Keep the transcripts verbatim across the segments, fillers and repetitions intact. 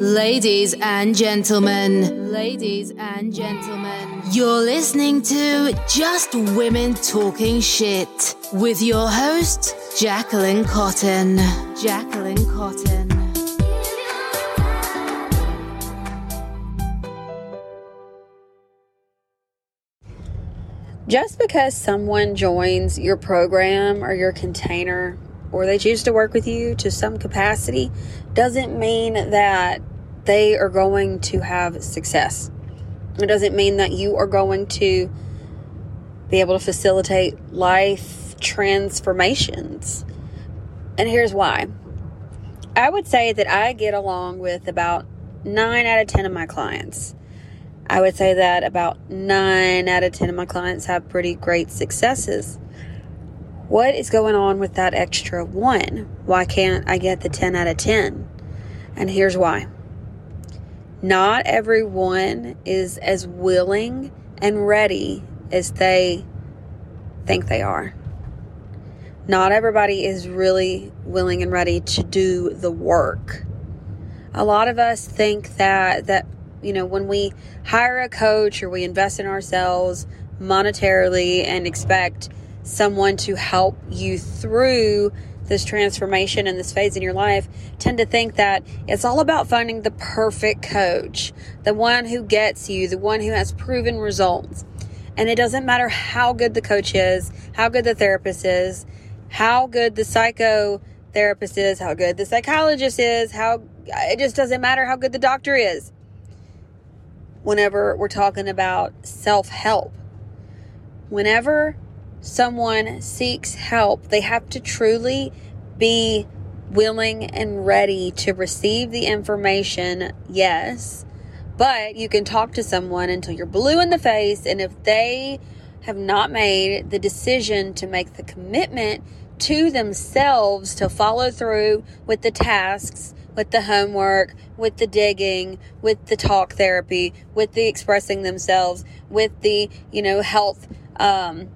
Ladies and gentlemen, ladies and gentlemen, you're listening to Just Women Talking Shit with your host, Jacquelynn Cotten. Jacquelynn Cotten. Just because someone joins your program or your container, or they choose to work with you to some capacity, doesn't mean that they are going to have success. It doesn't mean that you are going to be able to facilitate life transformations. And here's why. I would say that I get along with about nine out of ten of my clients. I would say that about nine out of ten of my clients have pretty great successes. What is going on with that extra one? Why can't I get the ten out of ten? And here's why. Not everyone is as willing and ready as they think they are. Not everybody is really willing and ready to do the work. A lot of us think that, that you know, when we hire a coach or we invest in ourselves monetarily and expect someone to help you through this transformation and this phase in your life, tend to think that it's all about finding the perfect coach, the one who gets you, the one who has proven results. And it doesn't matter how good the coach is, how good the therapist is, how good the psychotherapist is, how good the psychologist is, how it just doesn't matter how good the doctor is. Whenever we're talking about self-help, whenever someone seeks help, they have to truly be willing and ready to receive the information, yes, but you can talk to someone until you're blue in the face, and if they have not made the decision to make the commitment to themselves to follow through with the tasks, with the homework, with the digging, with the talk therapy, with the expressing themselves, with the, you know, health, um,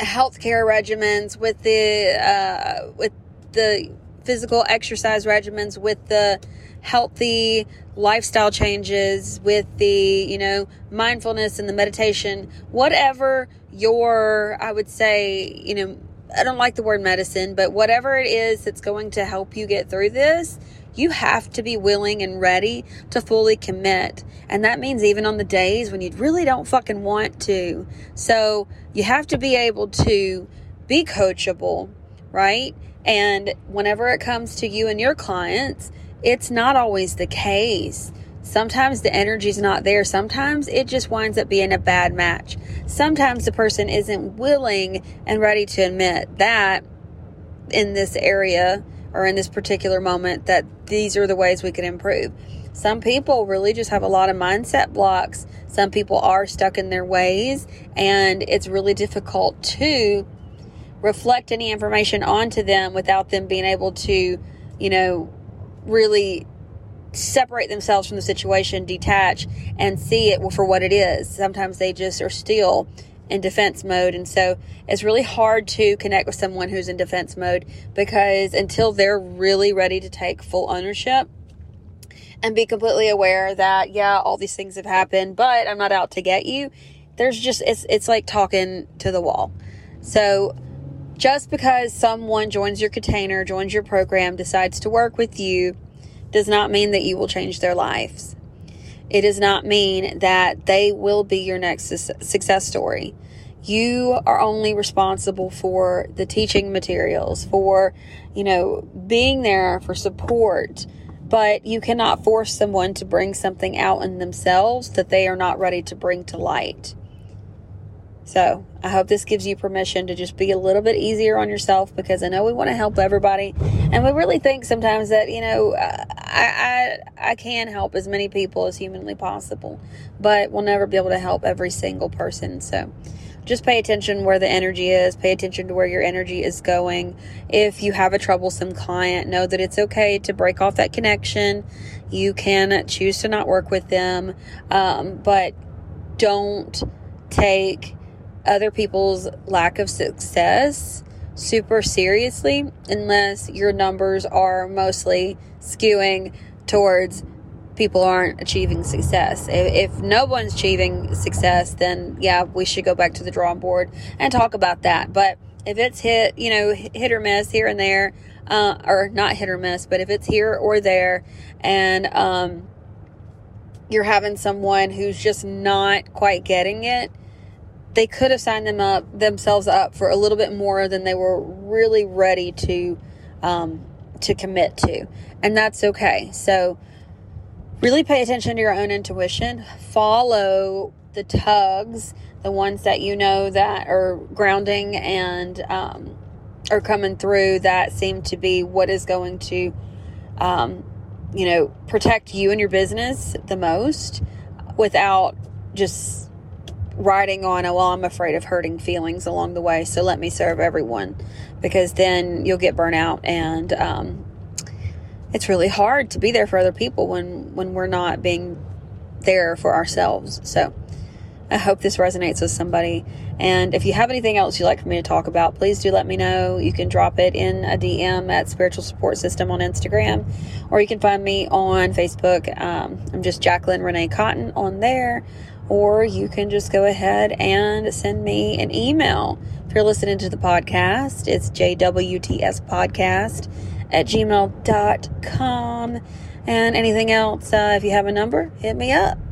healthcare regimens, with the uh, with the physical exercise regimens, with the healthy lifestyle changes, with the, you know, mindfulness and the meditation, whatever your, I would say, you know, I don't like the word medicine, but whatever it is that's going to help you get through this, you have to be willing and ready to fully commit. And that means even on the days when you really don't fucking want to. So you have to be able to be coachable, right? And whenever it comes to you and your clients, it's not always the case. Sometimes the energy's not there. Sometimes it just winds up being a bad match. Sometimes the person isn't willing and ready to admit that in this area or in this particular moment that these are the ways we can improve. Some people really just have a lot of mindset blocks. Some people are stuck in their ways, and it's really difficult to reflect any information onto them without them being able to, you know, really separate themselves from the situation, detach, and see it for what it is. Sometimes they just are still in defense mode. And so it's really hard to connect with someone who's in defense mode, because until they're really ready to take full ownership and be completely aware that, yeah, all these things have happened, but I'm not out to get you. There's just, it's, it's like talking to the wall. So just because someone joins your container, joins your program, decides to work with you, does not mean that you will change their lives. It does not mean that they will be your next success story. You are only responsible for the teaching materials, for, you know, being there for support, but you cannot force someone to bring something out in themselves that they are not ready to bring to light. So I hope this gives you permission to just be a little bit easier on yourself, because I know we want to help everybody. And we really think sometimes that, you know, I, I I can help as many people as humanly possible, but we'll never be able to help every single person. So just pay attention where the energy is. Pay attention to where your energy is going. If you have a troublesome client, know that it's okay to break off that connection. You can choose to not work with them, um, but don't take other people's lack of success super seriously unless your numbers are mostly skewing towards people aren't achieving success. If, if no one's achieving success, then yeah, we should go back to the drawing board and talk about that. But if it's hit, you know, hit or miss here and there, uh, or not hit or miss, but if it's here or there, and um, you're having someone who's just not quite getting it, they could have signed them up themselves up for a little bit more than they were really ready to um, to commit to, and that's okay. So, really pay attention to your own intuition. Follow the tugs, the ones that you know that are grounding and um, are coming through, that seem to be what is going to, um, you know, protect you and your business the most, without just riding on, oh, well, I'm afraid of hurting feelings along the way, so let me serve everyone, because then you'll get burnt out, and um, it's really hard to be there for other people when, when we're not being there for ourselves. So I hope this resonates with somebody, and if you have anything else you'd like for me to talk about, please do let me know. You can drop it in a D M at Spiritual Support System on Instagram, or you can find me on Facebook. um, I'm just Jacquelynn Renee Cotten on there. Or you can just go ahead and send me an email. If you're listening to the podcast, it's j w t s podcast at gmail dot com. And anything else, uh, if you have a number, hit me up.